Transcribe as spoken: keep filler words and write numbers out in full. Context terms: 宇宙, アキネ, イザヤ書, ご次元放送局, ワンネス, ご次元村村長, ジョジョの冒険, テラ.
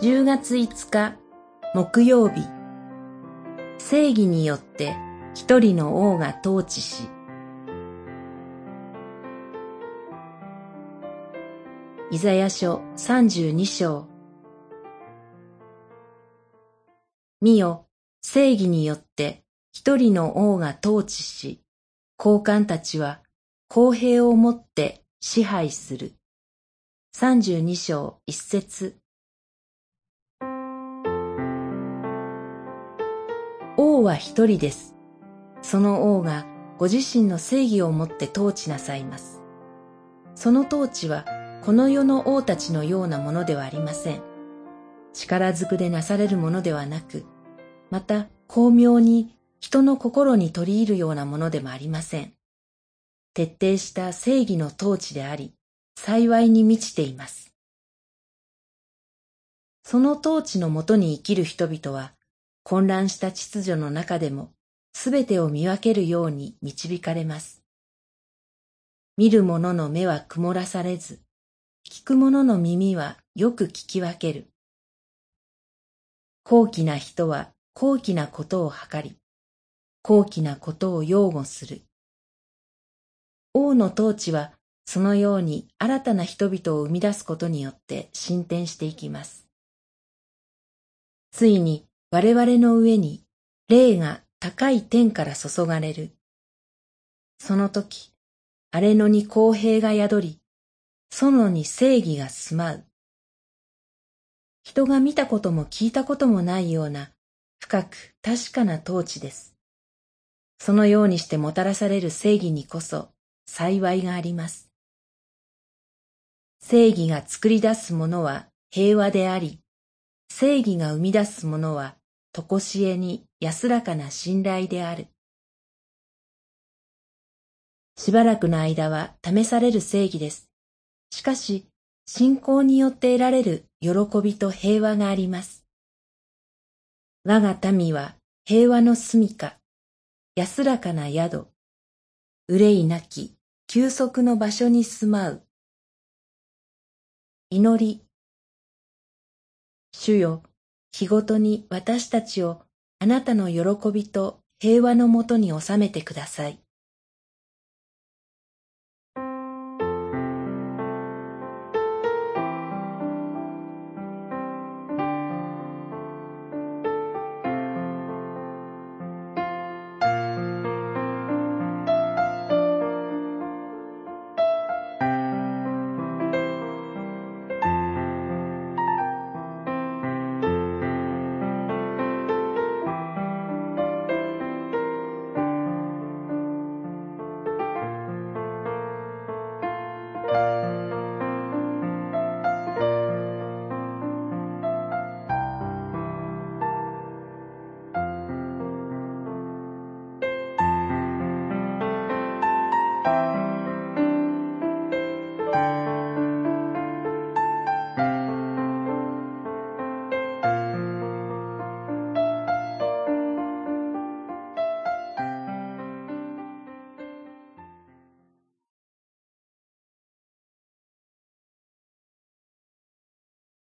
じゅうがついつか木曜日。正義によって一人の王が統治し。イザヤ書さんじゅうにしょう。見よ、正義によって一人の王が統治し、高官たちは公平をもって支配する。さんじゅうにしょういっせつ。王は一人です。その王がご自身の正義をもって統治なさいます。その統治はこの世の王たちのようなものではありません。力ずくでなされるものではなく、また巧妙に人の心に取り入るようなものでもありません。徹底した正義の統治であり、幸いに満ちています。その統治のもとに生きる人々は、混乱した秩序の中でも、すべてを見分けるように導かれます。見る者の目は曇らされず、聞く者の耳はよく聞き分ける。高貴な人は高貴なことを計り、高貴なことを擁護する。王の統治は、そのように新たな人々を生み出すことによって進展していきます。ついに我々の上に霊が高い天から注がれる。その時、荒れ野に公平が宿り、園に正義が住まう。人が見たことも聞いたこともないような深く確かな統治です。そのようにしてもたらされる正義にこそ幸いがあります。正義が作り出すものは平和であり、正義が生み出すものはとこしえに安らかな信頼である。しばらくの間は試される正義です。しかし、信仰によって得られる喜びと平和があります。我が民は平和の住みか、安らかな宿、憂いなき休息の場所に住まう。祈り。主よ、日ごとに私たちをあなたの喜びと平和のもとに収めてください。